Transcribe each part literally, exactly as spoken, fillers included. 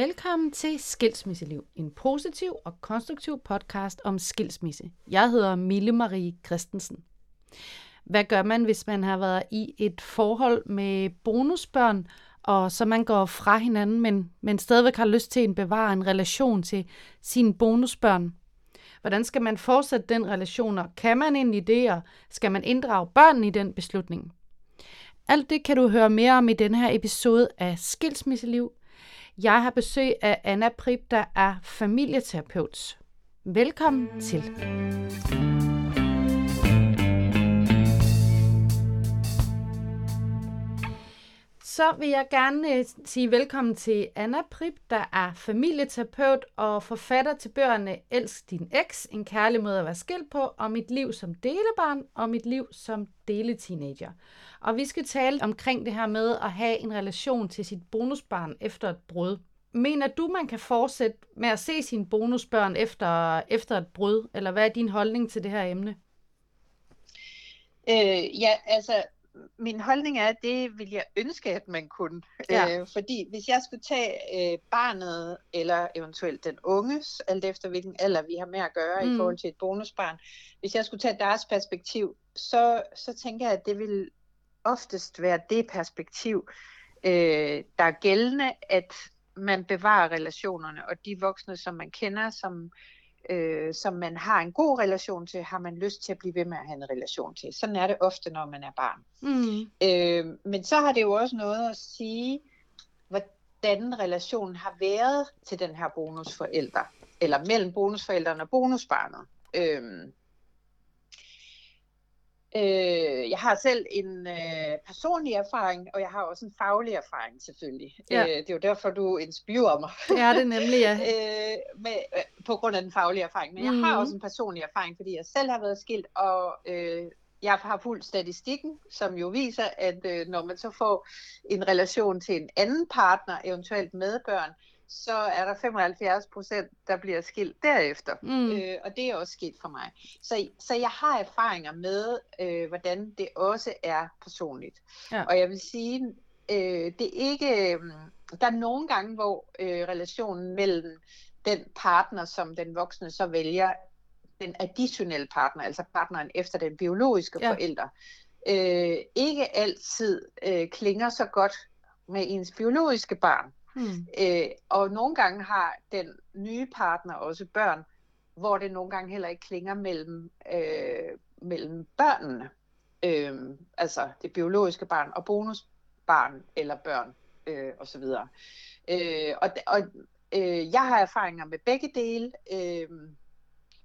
Velkommen til Skilsmisseliv, en positiv og konstruktiv podcast om skilsmisse. Jeg hedder Mille Marie Christensen. Hvad gør man, hvis man har været i et forhold med bonusbørn, og så man går fra hinanden, men, men stadigvæk har lyst til at bevare en relation til sine bonusbørn? Hvordan skal man fortsætte den relation, og kan man egentlig det, og skal man inddrage børnene i den beslutning? Alt det kan du høre mere om i denne her episode af Skilsmisseliv. Jeg har besøg af Anna Prip, der er familieterapeut. Velkommen til. Så vil jeg gerne sige velkommen til Anna Prip, der er familieterapeut og forfatter til bøgerne Elsk din eks, en kærlig måde at være skilt på, og Mit liv som delebarn og Mit liv som deleteenager. Og vi skal tale omkring det her med at have en relation til sit bonusbarn efter et brud. Mener du, man kan fortsætte med at se sine bonusbørn efter, efter et brud, eller hvad er din holdning til det her emne? Øh, ja, altså... Min holdning er, at det vil jeg ønske, at man kunne. Ja. Øh, fordi hvis jeg skulle tage øh, barnet, eller eventuelt den unges, alt efter hvilken alder vi har med at gøre mm. i forhold til et bonusbarn, hvis jeg skulle tage deres perspektiv, så, så tænker jeg, at det vil oftest være det perspektiv, øh, der er gældende, at man bevarer relationerne, og de voksne, som man kender, som... Øh, som man har en god relation til, har man lyst til at blive ved med at have en relation til. Sådan er det ofte, når man er barn. Mm. Øh, men så har det jo også noget at sige, hvordan relationen har været til den her bonusforælder, eller mellem bonusforældrene og bonusbarnet. Øh, øh, jeg har selv en øh, personlig erfaring, og jeg har også en faglig erfaring selvfølgelig. Ja. Øh, det er jo derfor, du inspirerer mig. Ja, det er nemlig, ja. øh, med, øh, på grund af den faglige erfaring, men mm-hmm. jeg har også en personlig erfaring, fordi jeg selv har været skilt, og øh, jeg har fulgt statistikken, som jo viser, at øh, når man så får en relation til en anden partner, eventuelt med børn, så er der femoghalvfjerds procent, der bliver skilt derefter, mm. øh, og det er også sket for mig. Så, så jeg har erfaringer med, øh, hvordan det også er personligt, ja. Og jeg vil sige, øh, det er ikke, øh, der er nogle gange, hvor øh, relationen mellem den partner, som den voksne så vælger, den additionelle partner, altså partneren efter den biologiske ja. forælder, øh, ikke altid øh, klinger så godt med ens biologiske barn. Hmm. Øh, og nogle gange har den nye partner også børn, hvor det nogle gange heller ikke klinger mellem, øh, mellem børnene, øh, altså det biologiske barn og bonusbarn eller børn øh, osv. Øh, og og øh, jeg har erfaringer med begge dele, øh,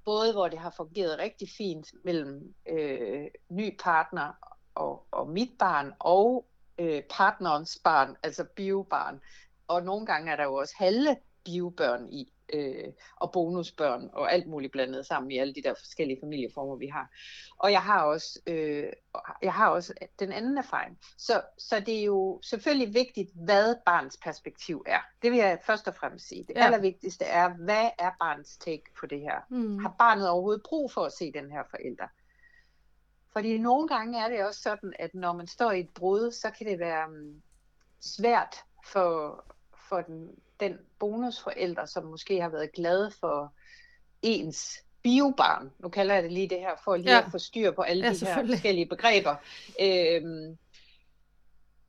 både hvor det har fungeret rigtig fint mellem øh, ny partner og, og mit barn og øh, partnerens barn, altså biobarn. Og nogle gange er der jo også halve biobørn i, øh, og bonusbørn, og alt muligt blandet sammen i alle de der forskellige familieformer, vi har. Og jeg har også, øh, jeg har også den anden erfaring. Så, så det er jo selvfølgelig vigtigt, hvad barns perspektiv er. Det vil jeg først og fremmest sige. Det ja. allervigtigste er, hvad er barns take på det her? Mm. Har barnet overhovedet brug for at se den her forælder? Fordi nogle gange er det også sådan, at når man står i et brud, så kan det være um, svært for... for den, den bonusforælder, som måske har været glad for ens biobarn. Nu kalder jeg det lige det her, for lige ja. at få styr på alle ja, de her forskellige begreber. Øhm,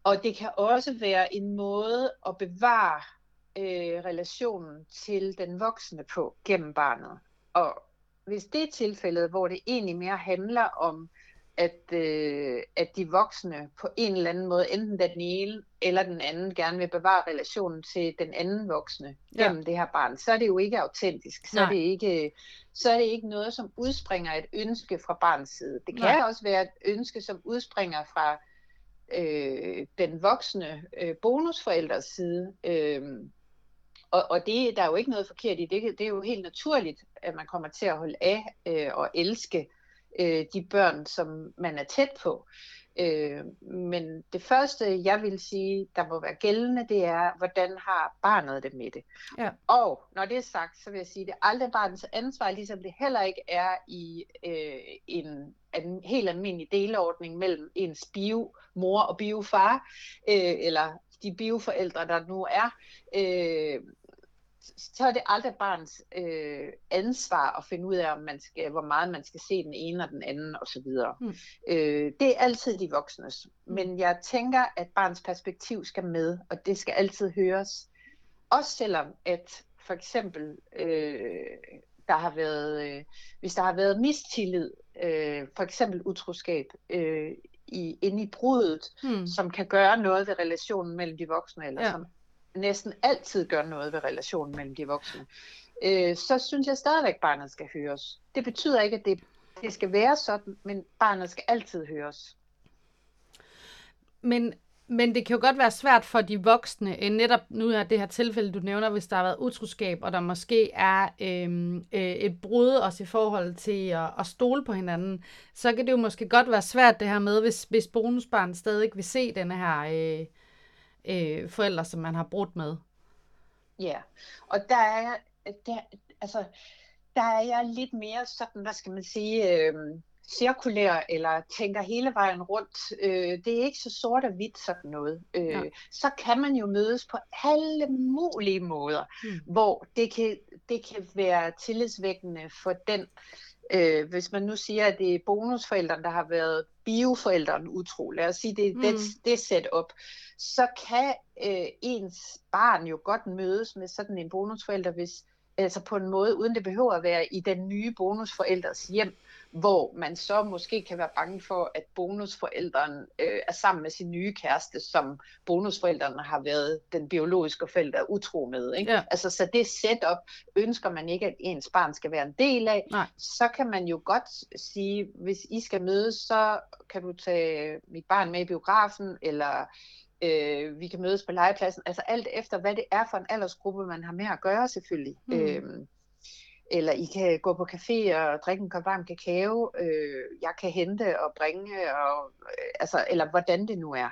og det kan også være en måde at bevare øh, relationen til den voksne på gennem barnet. Og hvis det er tilfældet, hvor det egentlig mere handler om, At, øh, at de voksne på en eller anden måde, enten den ene eller den anden, gerne vil bevare relationen til den anden voksne gennem ja. det her barn, så er det jo ikke autentisk. Så er det ikke, så er det ikke noget, som udspringer et ønske fra barnets side. Det kan Nej. også være et ønske, som udspringer fra øh, den voksne øh, bonusforældres side. Øh, og og det, der er jo ikke noget forkert i det. Det er jo helt naturligt, at man kommer til at holde af øh, og elske de børn, som man er tæt på. Men det første, jeg vil sige, der må være gældende, det er, hvordan har barnet det med det? Ja. Og når det er sagt, så vil jeg sige, at det er aldrig barnets ansvar, ligesom det heller ikke er i øh, en, en helt almindelig delordning mellem ens biomor og biofar, øh, eller de bioforældre, der nu er, øh, så er det aldrig barns øh, ansvar at finde ud af, om man skal, hvor meget man skal se den ene og den anden osv. Mm. Øh, det er altid de voksnes. Men jeg tænker, at barns perspektiv skal med, og det skal altid høres. Også selvom, at for eksempel, øh, der har været, øh, hvis der har været mistillid, øh, for eksempel utroskab, øh, i, inde i brudet, mm. som kan gøre noget ved relationen mellem de voksne, eller ja. som næsten altid gør noget ved relationen mellem de voksne, øh, så synes jeg stadigvæk, at barnet skal høres. Det betyder ikke, at det, det skal være sådan, men barnet skal altid høres. Men, men det kan jo godt være svært for de voksne, netop nu er det her tilfælde, du nævner, hvis der har været utroskab, og der måske er øh, et brud også i forhold til at, at stole på hinanden, så kan det jo måske godt være svært det her med, hvis, hvis bonusbarnet stadig vil se denne her... Øh, Øh, forældre, som man har brudt med. Ja, yeah. og der er jeg, der, altså, der er jeg lidt mere sådan, hvad skal man sige, øh, cirkulær, eller tænker hele vejen rundt. Øh, det er ikke så sort og hvidt sådan noget. Øh, ja. Så kan man jo mødes på alle mulige måder, mm. hvor det kan, det kan være tillidsvækkende for den, øh, hvis man nu siger, at det er bonusforældrene, der har været bioforældrene utro, lad os sige, det er mm. det, det setup, så kan øh, ens barn jo godt mødes med sådan en bonusforælder, hvis, altså på en måde, uden det behøver at være i den nye bonusforældres hjem, hvor man så måske kan være bange for, at bonusforældrene øh, er sammen med sin nye kæreste, som bonusforældrene har været den biologiske forælder utro med. Ikke? Ja. Altså, så det setup ønsker man ikke, at ens barn skal være en del af. Nej. Så kan man jo godt sige, hvis I skal mødes, så kan du tage mit barn med i biografen, eller øh, vi kan mødes på legepladsen. Altså alt efter, hvad det er for en aldersgruppe, man har med at gøre selvfølgelig. Mm. Øhm, Eller I kan gå på café og drikke en kop varm kakao. Øh, jeg kan hente og bringe, og, øh, altså, eller hvordan det nu er.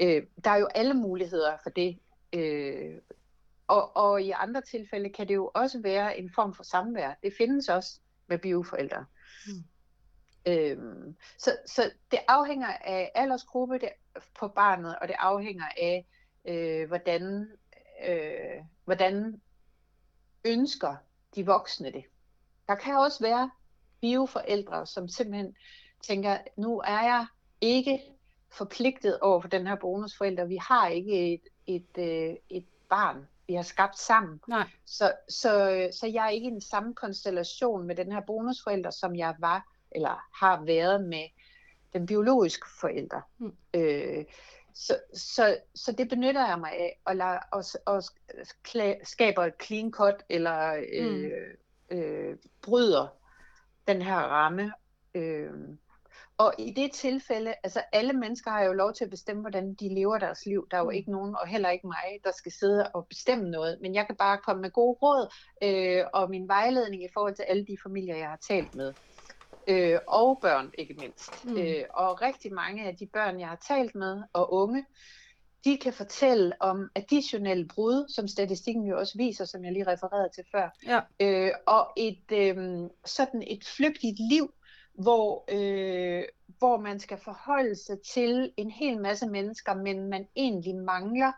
Øh, der er jo alle muligheder for det. Øh, og, og i andre tilfælde kan det jo også være en form for samvær. Det findes også med bioforældre. Mm. Øh, så, så det afhænger af aldersgruppe det, på barnet, og det afhænger af, øh, hvordan, øh, hvordan ønsker de voksne det. Der kan også være bioforældre, som simpelthen tænker, nu er jeg ikke forpligtet over for den her bonusforælder. Vi har ikke et, et, et barn, vi har skabt sammen. Nej. Så, så, så jeg er ikke i den samme konstellation med den her bonusforælder, som jeg var eller har været med den biologiske forælder. Mm. Øh, Så, så, så det benytter jeg mig af, og, lader, og, og skaber et clean cut, eller øh, mm. øh, bryder den her ramme. Øh. Og i det tilfælde, altså alle mennesker har jo lov til at bestemme, hvordan de lever deres liv. Der er jo ikke nogen, og heller ikke mig, der skal sidde og bestemme noget. Men jeg kan bare komme med gode råd, øh, og min vejledning i forhold til alle de familier, jeg har talt med. Øh, og børn ikke mindst. Mm. Øh, og rigtig mange af de børn, jeg har talt med, og unge, de kan fortælle om additionelle brud, som statistikken jo også viser, som jeg lige refererede til før. Ja. Øh, og et øh, sådan et flygtigt liv, hvor, øh, hvor man skal forholde sig til en hel masse mennesker, men man egentlig mangler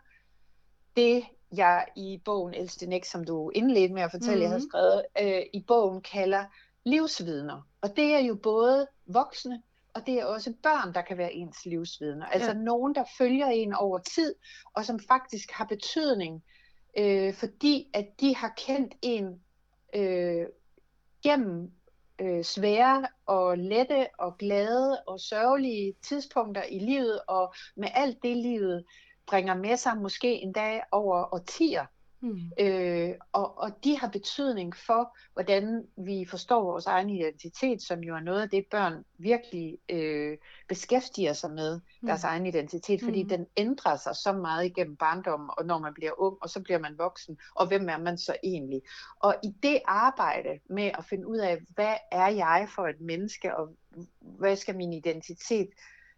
det, jeg i bogen Elsk din eks, som du indledte med at fortælle, mm-hmm. jeg havde skrevet, øh, i bogen kalder livsvidner. Og det er jo både voksne, og det er også børn, der kan være ens livsvidner. Altså ja. Nogen, der følger en over tid, og som faktisk har betydning, øh, fordi at de har kendt en øh, gennem øh, svære og lette og glade og sørgelige tidspunkter i livet, og med alt det livet bringer med sig måske en dag over årtier. Mm. Øh, og, og de har betydning for, hvordan vi forstår vores egen identitet, som jo er noget af det, børn virkelig øh, beskæftiger sig med, mm. deres egen identitet, fordi mm. den ændrer sig så meget igennem barndommen, og når man bliver ung, og så bliver man voksen, og hvem er man så egentlig? Og i det arbejde med at finde ud af, hvad er jeg for et menneske, og hvad skal min identitet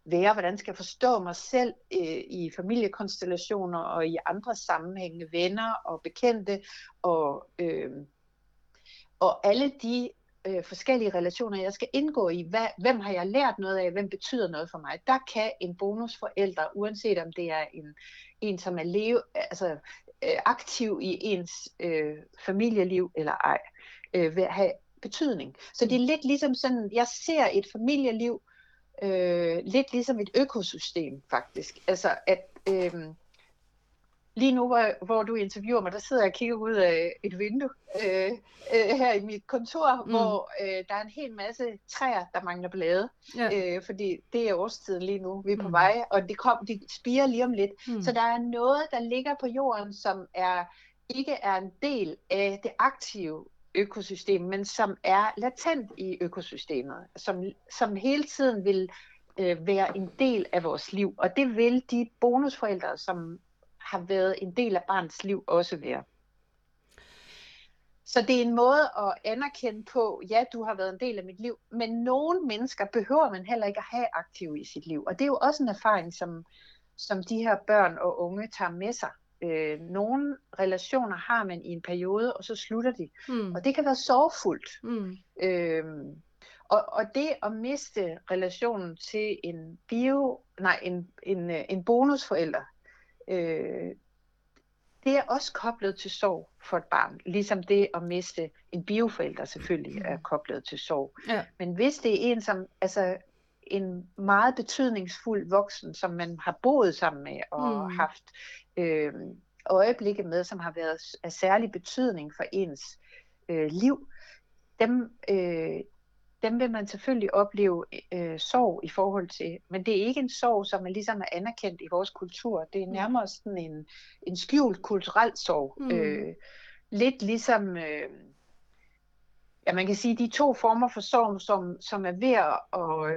være, hvordan skal jeg forstå mig selv øh, i familiekonstellationer og i andre sammenhænge, venner og bekendte og, øh, og alle de øh, forskellige relationer, jeg skal indgå i. Hvad, hvem har jeg lært noget af? Hvem betyder noget for mig? Der kan en bonusforælder, uanset om det er en, en som er leve, altså, øh, aktiv i ens øh, familieliv eller ej, øh, vil have betydning. Så det er lidt ligesom sådan, jeg ser et familieliv øh, lidt ligesom et økosystem faktisk. Altså at øh, lige nu, hvor, hvor du interviewer mig, der sidder jeg og kigger ud af et vindue øh, øh, her i mit kontor, mm. hvor øh, der er en hel masse træer, der mangler blade. Ja. Øh, fordi det er årstiden lige nu, vi er på mm. vej, og det kom, de spirer lige om lidt. Mm. Så der er noget, der ligger på jorden, som er, ikke er en del af det aktive økosystem, men som er latent i økosystemet, som, som hele tiden vil øh, være en del af vores liv. Og det vil de bonusforældre, som har været en del af barnets liv, også være. Så det er en måde at anerkende på, ja, du har været en del af mit liv, men nogle mennesker behøver man heller ikke at have aktiv i sit liv. Og det er jo også en erfaring, som, som de her børn og unge tager med sig. Øh, nogle relationer har man i en periode, og så slutter de. Mm. Og det kan være sorgfuldt. Mm. Øh, og, og det at miste relationen til en bio, nej, en, en, en bonusforælder, øh, det er også koblet til sorg for et barn. Ligesom det at miste en bioforælder selvfølgelig er koblet til sorg. Ja. Men hvis det er en, som, altså, en meget betydningsfuld voksen, som man har boet sammen med og mm. haft øh, øjeblikke med, som har været af særlig betydning for ens øh, liv, dem, øh, dem vil man selvfølgelig opleve øh, sorg i forhold til. Men det er ikke en sorg, som man ligesom er anerkendt i vores kultur. Det er nærmere sådan en, en skjult kulturel sorg. Mm. Øh, lidt ligesom... Øh, Ja, man kan sige, at de to former for sorg, som, som er ved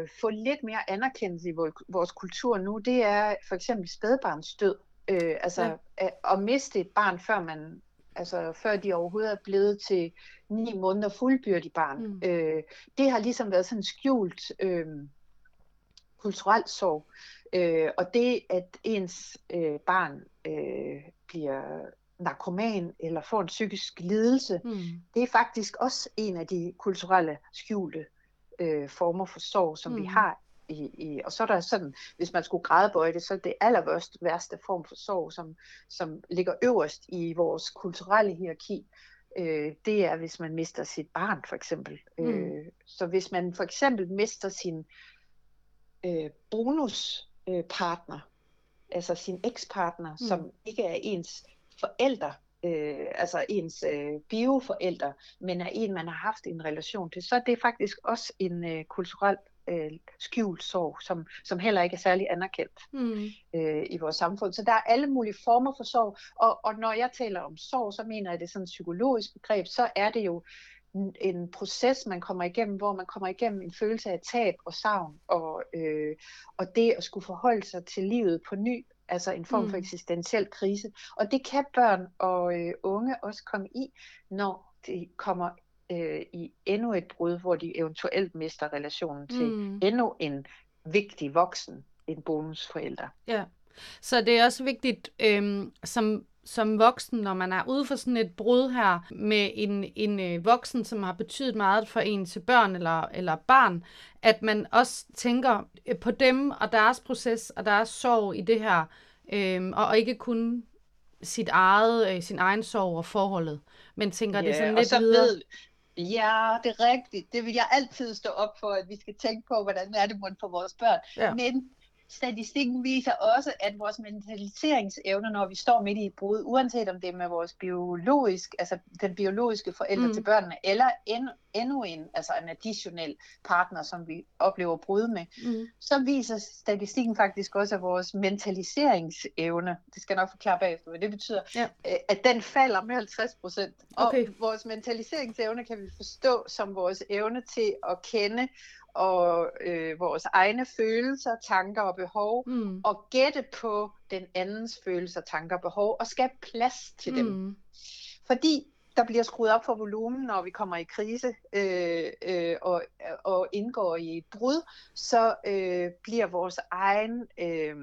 at få lidt mere anerkendelse i vores, vores kultur nu, det er for eksempel spædbarnsdød. Øh, altså ja. at, at miste et barn, før, man, altså, før de overhovedet er blevet til ni måneder fuldbyrdigt barn. Mm. Øh, det har ligesom været sådan skjult øh, kulturel sorg. Øh, og det, at ens øh, barn øh, bliver... narkoman eller får en psykisk lidelse, mm. det er faktisk også en af de kulturelle skjulte øh, former for sorg, som mm. vi har. I, i, og så er der sådan, hvis man skulle gradbøje det, så er det allerværste værste form for sorg, som, som ligger øverst i vores kulturelle hierarki, øh, det er, hvis man mister sit barn, for eksempel. Mm. Øh, så hvis man for eksempel mister sin øh, bonuspartner, øh, altså sin ekspartner, mm. som ikke er ens forældre, øh, altså ens øh, bioforældre, men er en, man har haft en relation til, så er det faktisk også en øh, kulturel øh, skjult sorg, som, som heller ikke er særlig anerkendt mm. øh, i vores samfund. Så der er alle mulige former for sorg, og, og når jeg taler om sorg, så mener jeg, det er sådan et psykologisk begreb, så er det jo en, en proces, man kommer igennem, hvor man kommer igennem en følelse af tab og savn, og, øh, og det at skulle forholde sig til livet på ny, altså en form for eksistentiel krise. Og det kan børn og øh, unge også komme i, når de kommer øh, i endnu et brud, hvor de eventuelt mister relationen til mm. endnu en vigtig voksen, en bonusforælder. Ja, så det er også vigtigt øh, som, som voksen, når man er ude for sådan et brud her, med en, en øh, voksen, som har betydet meget for en til børn eller, eller barn, at man også tænker på dem og deres proces og deres sorg i det her, øhm, og ikke kun sit eget, øh, sin egen sorg og forholdet, men tænker yeah, det sådan lidt så videre. Ved, ja, det er rigtigt. Det vil jeg altid stå op for, at vi skal tænke på, hvordan er det mon for vores børn. Ja. Men statistikken viser også, at vores mentaliseringsevne, når vi står midt i et brud, uanset om det er med vores biologisk, altså den biologiske forælder mm. til børnene, eller en, endnu en, altså en additionel partner, som vi oplever brud med, mm. så viser statistikken faktisk også, at vores mentaliseringsevne, det skal jeg nok forklare bagefter, hvad det betyder, ja. at den falder med halvtreds procent. Okay. Og vores mentaliseringsevne kan vi forstå som vores evne til at kende og øh, vores egne følelser, tanker og behov, mm. og gætte på den andens følelser, tanker og behov, og skabe plads til dem. Mm. Fordi der bliver skruet op for volumen, når vi kommer i krise øh, øh, og, og indgår i et brud, så øh, bliver vores egen øh,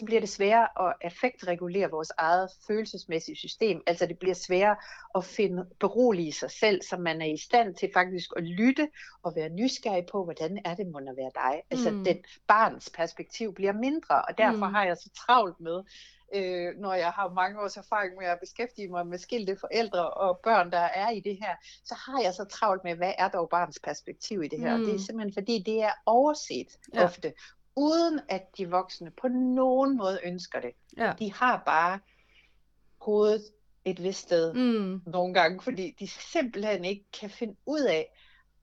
så bliver det sværere at affektregulere vores eget følelsesmæssige system. Altså det bliver sværere at finde berolige sig selv, så man er i stand til faktisk at lytte og være nysgerrig på, hvordan er det mon at være dig. Altså mm. den barns perspektiv bliver mindre, og derfor mm. har jeg så travlt med, Øh, når jeg har mange års erfaring med at beskæftige mig med skilte forældre og børn, der er i det her, så har jeg så travlt med, hvad er dog barns perspektiv i det her? Mm. Og det er simpelthen fordi, det er overset ja. ofte, uden at de voksne på nogen måde ønsker det. Ja. De har bare hovedet et vist sted mm. nogle gange, fordi de simpelthen ikke kan finde ud af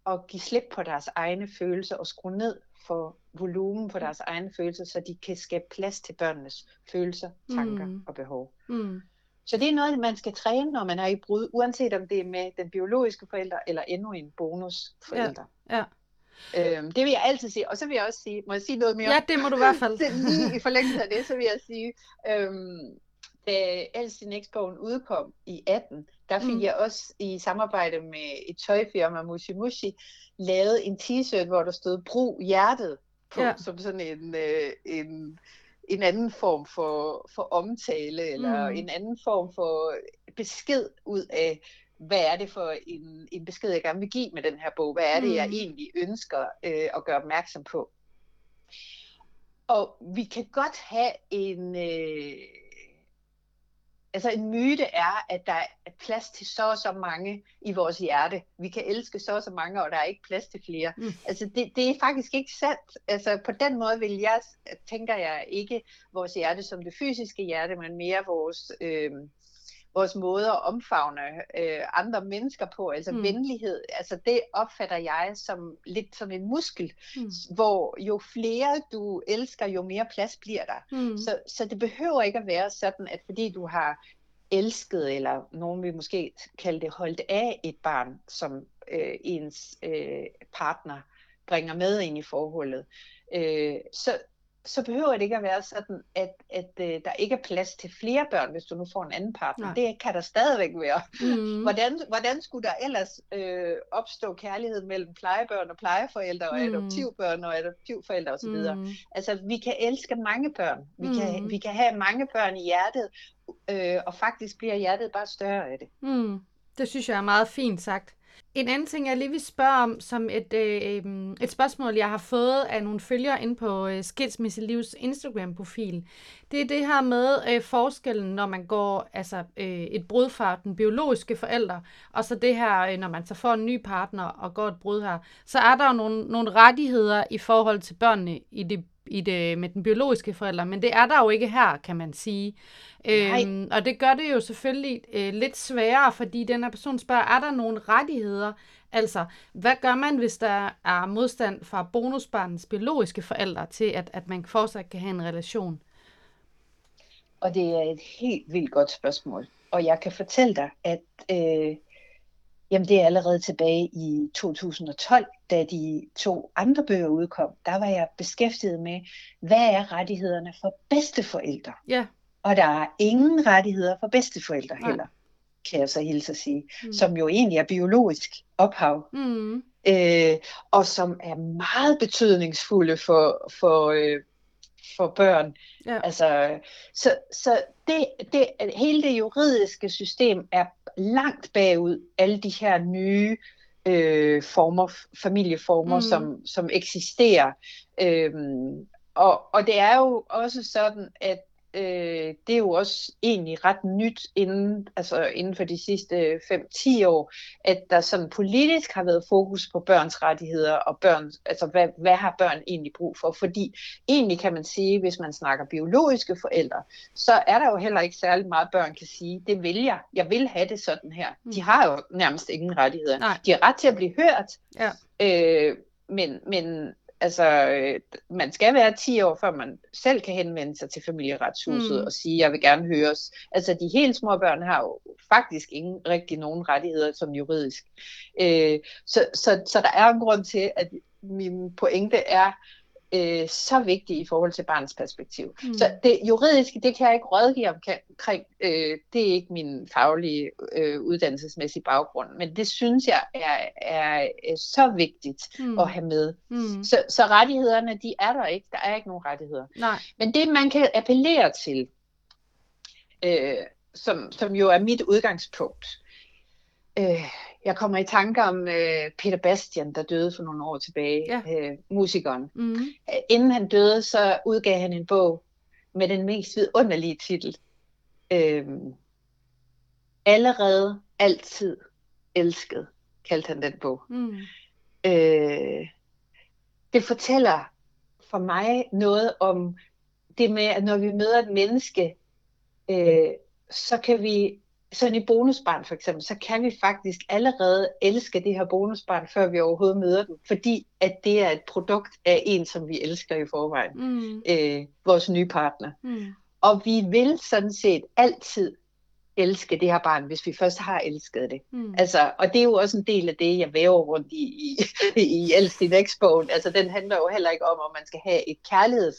at give slip på deres egne følelser og skrue ned for volumen på deres egne følelser, så de kan skabe plads til børnenes følelser, tanker mm. og behov. Mm. Så det er noget, man skal træne, når man er i brud, uanset om det er med den biologiske forælder, eller endnu en bonusforælder. Ja, ja. Øhm, det vil jeg altid sige, og så vil jeg også sige, må jeg sige noget mere? Ja, det må du i hvert fald. Lige i forlængelse af det, så vil jeg sige, øhm, da Elsk din eks-bogen udkom i atten, der fik mm. jeg også i samarbejde med et tøjfirma, Mushi Mushi, lavet en t-shirt, hvor der stod brug hjertet på, ja. som sådan en, øh, en, en anden form for, for omtale, eller mm. en anden form for besked ud af, hvad er det for en, en besked, jeg gerne vil give med den her bog? Hvad er det, mm. jeg egentlig ønsker øh, at gøre opmærksom på? Og vi kan godt have en... Øh, Altså en myte er, at der er plads til så og så mange i vores hjerte. Vi kan elske så og så mange, og der er ikke plads til flere. Mm. Altså det, det er faktisk ikke sandt. Altså på den måde vil jeg, tænker jeg ikke vores hjerte som det fysiske hjerte, men mere vores, øh, vores måde at omfavne øh, andre mennesker på. Altså mm. venlighed, altså det opfatter jeg som lidt som en muskel, mm. hvor jo flere du elsker, jo mere plads bliver der. Mm. Så, så det behøver ikke at være sådan, at fordi du har elsket, eller nogen vil måske kalde det holdt af et barn, som øh, ens øh, partner bringer med ind i forholdet, øh, så så behøver det ikke at være sådan, at, at, at der ikke er plads til flere børn, hvis du nu får en anden partner. Nej. Det kan der stadigvæk være. Mm. Hvordan, hvordan skulle der ellers øh, opstå kærlighed mellem plejebørn og plejeforældre, og mm. adoptivbørn og adoptivforældre osv.? Mm. Altså, vi kan elske mange børn. Vi, mm. kan, vi kan have mange børn i hjertet, øh, og faktisk bliver hjertet bare større af det. Mm. Det synes jeg er meget fint sagt. En anden ting, jeg lige vil spørge om, som et, øh, et spørgsmål, jeg har fået af nogle følgere inde på øh, Skilsmisselivs Instagram-profil, det er det her med øh, forskellen, når man går altså, øh, et brud fra den biologiske forælder, og så det her, øh, når man så får en ny partner og går et brud her, så er der jo nogle, nogle rettigheder i forhold til børnene i det, i det, med den biologiske forælder, men det er der jo ikke her, kan man sige. Øhm, og det gør det jo selvfølgelig øh, lidt sværere, fordi den her person spørger, er der nogle rettigheder? Altså, hvad gør man, hvis der er modstand fra bonusbarnets biologiske forældre til, at, at man fortsat kan have en relation? Og det er et helt vildt godt spørgsmål. Og jeg kan fortælle dig, at øh, jamen, det er allerede tilbage i to tusind og tolv, da de to andre bøger udkom. Der var jeg beskæftiget med, hvad er rettighederne for bedsteforældre? Ja. Og der er ingen rettigheder for bedsteforældre heller, ja. kan jeg så hilse at sige, mm. som jo egentlig er biologisk ophav, mm. øh, og som er meget betydningsfulde for, for, øh, for børn. Ja. Altså, så så det, det, hele det juridiske system er langt bagud alle de her nye øh, former, familieformer, mm. som, som eksisterer. Øh, og, og det er jo også sådan, at det er jo også egentlig ret nyt inden, altså inden for de sidste fem til ti år, at der sådan politisk har været fokus på børns rettigheder og børn, altså hvad, hvad har børn egentlig brug for? Fordi egentlig kan man sige, hvis man snakker biologiske forældre, så er der jo heller ikke særlig meget børn kan sige, det vil jeg, jeg vil have det sådan her. De har jo nærmest ingen rettigheder. Nej. De har ret til at blive hørt, ja. øh, men... men Altså, man skal være ti år, før man selv kan henvende sig til familieretshuset mm. og sige, jeg vil gerne høres. Altså, de helt små børn har jo faktisk ingen rigtig nogen rettigheder som juridisk. Øh, så, så, så der er en grund til, at min pointe er, øh, så vigtig i forhold til barnets perspektiv. Mm. Så det juridiske, det kan jeg ikke rådgive omkring. Øh, det er ikke min faglige øh, uddannelsesmæssige baggrund, men det synes jeg er, er, er så vigtigt mm. at have med. Mm. Så, så rettighederne, de er der ikke. Der er ikke nogen rettigheder. Nej. Men det, man kan appellere til, øh, som, som jo er mit udgangspunkt, øh, jeg kommer i tanke om øh, Peter Bastian, der døde for nogle år tilbage, ja. øh, musikeren. Mm-hmm. Inden han døde, så udgav han en bog med den mest vidunderlige titel. Øh, Allerede altid elsket, kaldte han den bog. Mm. Øh, det fortæller for mig noget om det med, at når vi møder et menneske, øh, så kan vi... Sådan i bonusbarn for eksempel, så kan vi faktisk allerede elske det her bonusbarn, før vi overhovedet møder dem, fordi at det er et produkt af en, som vi elsker i forvejen, mm. øh, vores nye partner. Mm. Og vi vil sådan set altid elske det her barn, hvis vi først har elsket det. Mm. Altså, og det er jo også en del af det, jeg væver rundt i, i, i Elsk din eks-bogen. Altså, den handler jo heller ikke om, om man skal have et kærligheds,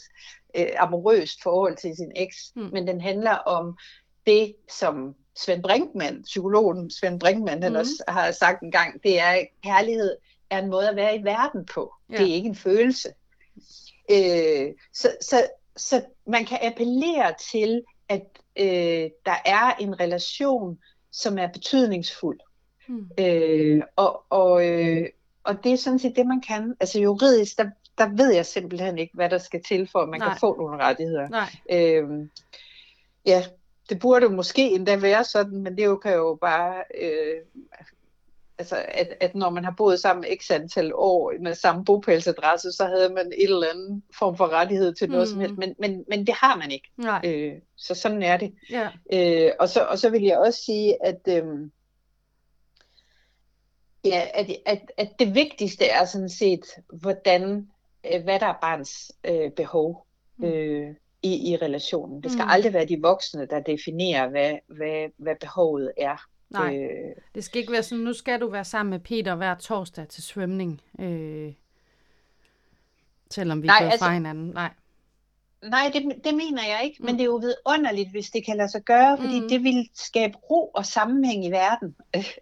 øh, amorøst forhold til sin eks, mm. men den handler om det, som Svend Brinkmann, psykologen Svend Brinkmann, han mm. også har sagt en gang, det er, kærlighed er en måde at være i verden på. Ja. Det er ikke en følelse. Øh, så, så, så man kan appellere til, at øh, der er en relation, som er betydningsfuld. Mm. Øh, og, og, øh, og det er sådan set det, man kan. Altså juridisk, der, der ved jeg simpelthen ikke, hvad der skal til, for at man Nej. Kan få nogle rettigheder. Nej. Øh, ja. Det burde jo måske endda være sådan, men det jo kan jo bare, øh, altså at, at når man har boet sammen x antal år med samme bopælsadresse, så havde man et eller andet form for rettighed til noget mm. som helst, men, men, men det har man ikke. Øh, så sådan er det. Ja. Øh, og, så, og så vil jeg også sige, at, øh, ja, at, at, at det vigtigste er sådan set, hvordan, hvad der er barns øh, behov. Mm. Øh, I, i relationen. Det skal mm. aldrig være de voksne, der definerer, hvad, hvad, hvad behovet er. Nej, øh... det skal ikke være sådan, nu skal du være sammen med Peter hver torsdag til svømning, øh... selvom vi går altså... fra hinanden. Nej, Nej det, det mener jeg ikke, mm. men det er jo vidunderligt, hvis det kan lade sig gøre, fordi mm. det vil skabe ro og sammenhæng i verden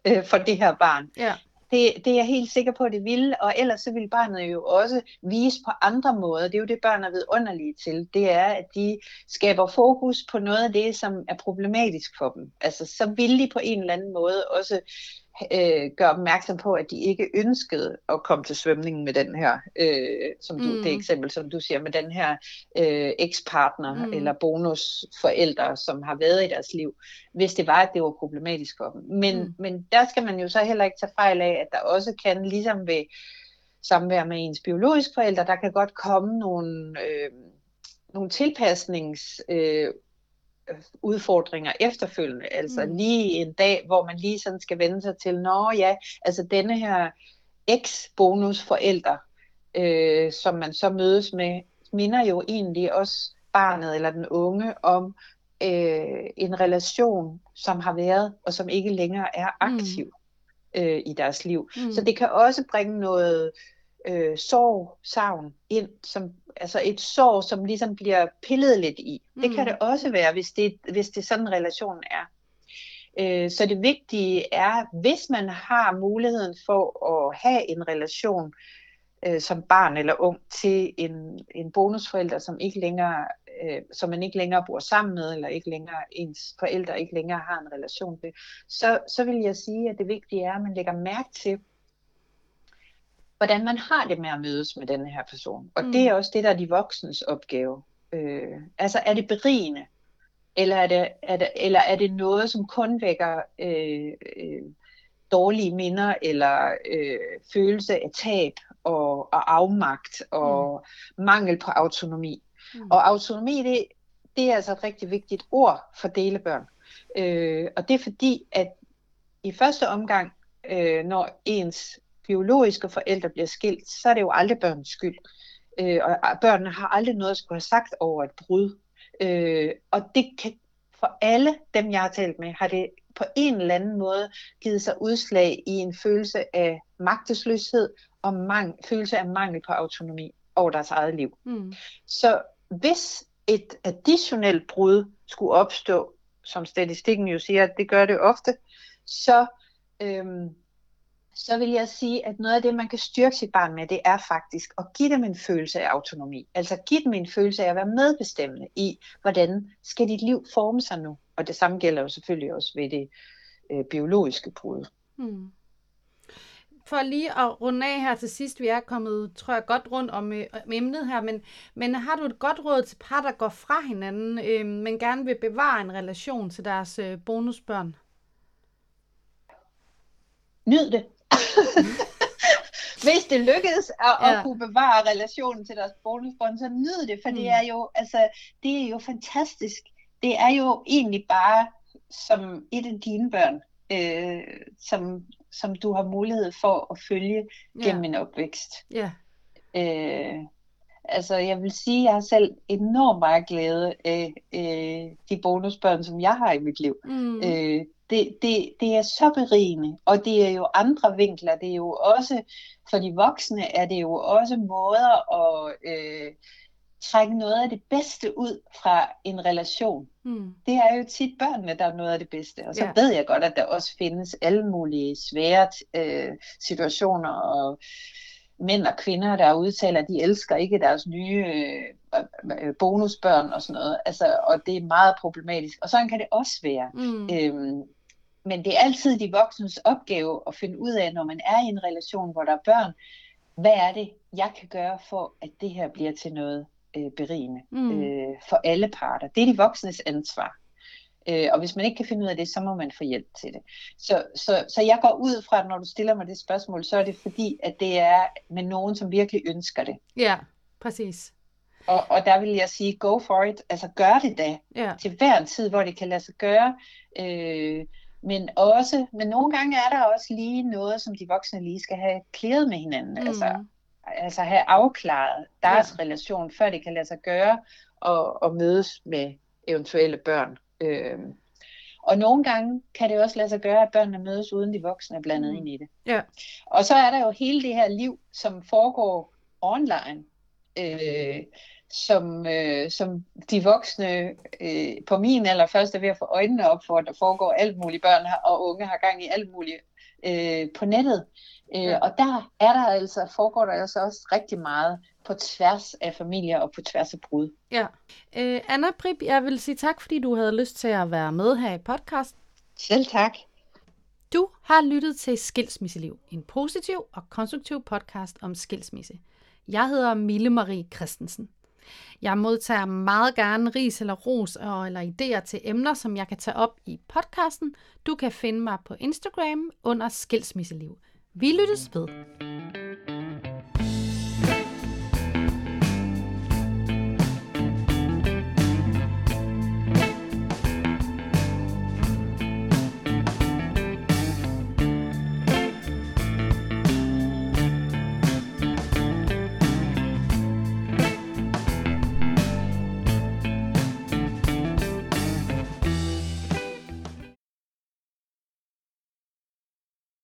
øh, for det her barn. Ja. Det, det er jeg helt sikker på, at det ville, og ellers så ville barnet jo også vise på andre måder. Det er jo det, børn er vidunderlige til. Det er, at de skaber fokus på noget af det, som er problematisk for dem. Altså, så ville de på en eller anden måde også øh, gøre opmærksom på, at de ikke ønskede at komme til svømningen med den her, øh, som du, mm. det eksempel, som du siger, med den her øh, ekspartner mm. eller bonusforældre, som har været i deres liv, hvis det var, at det var problematisk for dem. Men, mm. men der skal man jo så heller ikke tage fejl af, at der også kan, ligesom ved samvær med ens biologiske forældre, der kan godt komme nogle, øh, nogle tilpasnings øh, udfordringer efterfølgende, altså mm. lige en dag, hvor man lige sådan skal vende sig til, nå ja, altså denne her eks-bonusforælder, øh, som man så mødes med, minder jo egentlig også barnet eller den unge om øh, en relation, som har været, og som ikke længere er aktiv. Mm. i deres liv. Mm. Så det kan også bringe noget øh, sorg, savn ind, som, altså et sorg, som ligesom bliver pillet lidt i. Mm. Det kan det også være, hvis det, hvis det sådan relationen er. Øh, så det vigtige er, hvis man har muligheden for at have en relation øh, som barn eller ung til en, en bonusforælder, som ikke længere, øh, som man ikke længere bor sammen med, eller ikke længere, ens forældre ikke længere har en relation til, så, så vil jeg sige, at det vigtige er, at man lægger mærke til, hvordan man har det med at mødes med denne her person. Og mm. det er også det, der er de voksnes opgave. Øh, altså, er det berigende? Eller er det, er det, eller er det noget, som kun vækker øh, øh, dårlige minder, eller øh, følelse af tab, og, og afmagt, og mm. mangel på autonomi? Mm. Og autonomi, det, det er altså et rigtig vigtigt ord for delebørn. Øh, og det er fordi, at i første omgang, øh, når ens biologiske forældre bliver skilt, så er det jo aldrig børnens skyld. Øh, og børnene har aldrig noget at skulle have sagt over et brud. Øh, og det kan, for alle dem, jeg har talt med, har det på en eller anden måde givet sig udslag i en følelse af magtesløshed og mang- følelse af mangel på autonomi. over deres eget liv. Mm. Så hvis et additionelt brud skulle opstå, som statistikken jo siger, at det gør det ofte, så, øhm, så vil jeg sige, at noget af det, man kan styrke sit barn med, det er faktisk at give dem en følelse af autonomi. Altså give dem en følelse af at være medbestemmende i, hvordan skal dit liv forme sig nu? Og det samme gælder jo selvfølgelig også ved det øh, biologiske brud. Mm. For lige at runde af her til sidst, vi er kommet, tror jeg, godt rundt om, øh, om emnet her, men, men har du et godt råd til par, der går fra hinanden, øh, men gerne vil bevare en relation til deres øh, bonusbørn? Nyd det. Hvis det lykkedes at, ja. at kunne bevare relationen til deres bonusbørn, så nyd det, for mm. det er jo, altså, det er jo fantastisk. Det er jo egentlig bare som et af dine børn, øh, som... som du har mulighed for at følge gennem ja. en opvækst. Ja. Øh, altså, jeg vil sige, at jeg har selv enormt meget glæde af øh, de bonusbørn, som jeg har i mit liv. Mm. Øh, det, det, det er så berigende, og det er jo andre vinkler. Det er jo også, for de voksne er det jo også måder at øh, trække noget af det bedste ud fra en relation. Mm. Det er jo tit børnene, der er noget af det bedste. Og så yeah. ved jeg godt, at der også findes alle mulige svære øh, situationer, og mænd og kvinder, der udtaler, at de elsker ikke deres nye øh, bonusbørn og sådan noget. Altså, og det er meget problematisk. Og sådan kan det også være. Mm. Øhm, men det er altid de voksnes opgave at finde ud af, når man er i en relation, hvor der er børn, hvad er det, jeg kan gøre for, at det her bliver til noget berigende mm. øh, for alle parter. Det er de voksnes ansvar. Øh, og hvis man ikke kan finde ud af det, så må man få hjælp til det. Så, så, så jeg går ud fra, at når du stiller mig det spørgsmål, så er det fordi, at det er med nogen, som virkelig ønsker det. Ja, præcis. Og, og der vil jeg sige, go for it. Altså gør det da. Ja. Til hver en tid, hvor det kan lade sig gøre. Øh, men også, men nogle gange er der også lige noget, som de voksne lige skal have klæret med hinanden. Mm. Altså altså have afklaret deres ja. relation, før det kan lade sig gøre, og, og mødes med eventuelle børn. Øhm. Og nogle gange kan det også lade sig gøre, at børnene mødes uden de voksne er blandet mm. ind i det. Ja. Og så er der jo hele det her liv, som foregår online, øh, som, øh, som de voksne øh, på min alder først er ved at få øjnene op for, at der foregår alt muligt. Børn og unge har gang i alt muligt øh, på nettet. Ja. Og der er der altså, foregår der altså også rigtig meget på tværs af familier og på tværs af brud. Ja. Øh, Anna Prip, jeg vil sige tak, fordi du havde lyst til at være med her i podcasten. Selv tak. Du har lyttet til Skilsmisseliv, en positiv og konstruktiv podcast om skilsmisse. Jeg hedder Mille Marie Christensen. Jeg modtager meget gerne ris eller ros og eller idéer til emner, som jeg kan tage op i podcasten. Du kan finde mig på Instagram under Skilsmisseliv. Vi lyttes ved.